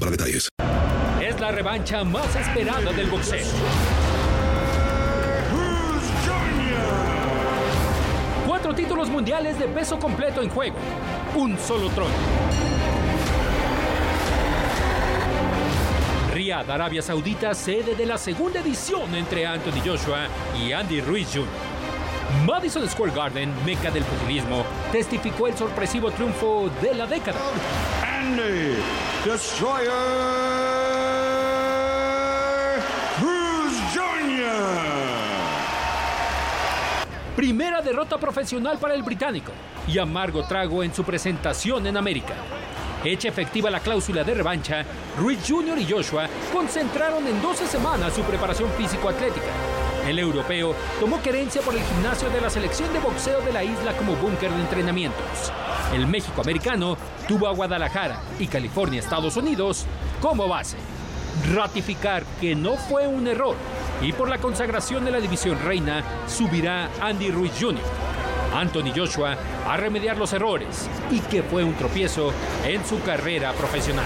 para detalles. Es la revancha más esperada del boxeo. Cuatro títulos mundiales de peso completo en juego. Un solo trono. Riyadh, Arabia Saudita, sede de la segunda edición entre Anthony Joshua y Andy Ruiz Jr. Madison Square Garden, meca del populismo, testificó el sorpresivo triunfo de la década. Andy Destroyer Ruiz Jr. Primera derrota profesional para el británico y amargo trago en su presentación en América. Hecha efectiva la cláusula de revancha, Ruiz Jr. y Joshua concentraron en 12 semanas su preparación físico-atlética. El europeo tomó querencia por el gimnasio de la selección de boxeo de la isla como búnker de entrenamientos. El México-americano tuvo a Guadalajara y California, Estados Unidos, como base. Ratificar que no fue un error y por la consagración de la división reina subirá Andy Ruiz Jr. Anthony Joshua a remediar los errores y que fue un tropiezo en su carrera profesional.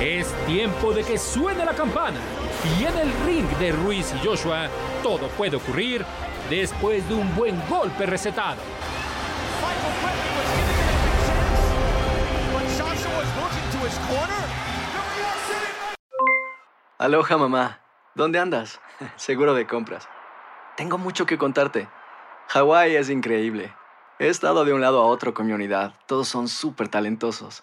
Es tiempo de que suene la campana. Y en el ring de Ruiz y Joshua, todo puede ocurrir después de un buen golpe recetado. Aloha, mamá. ¿Dónde andas? Seguro de compras. Tengo mucho que contarte. Hawái es increíble. He estado de un lado a otro con mi unidad. Todos son súper talentosos.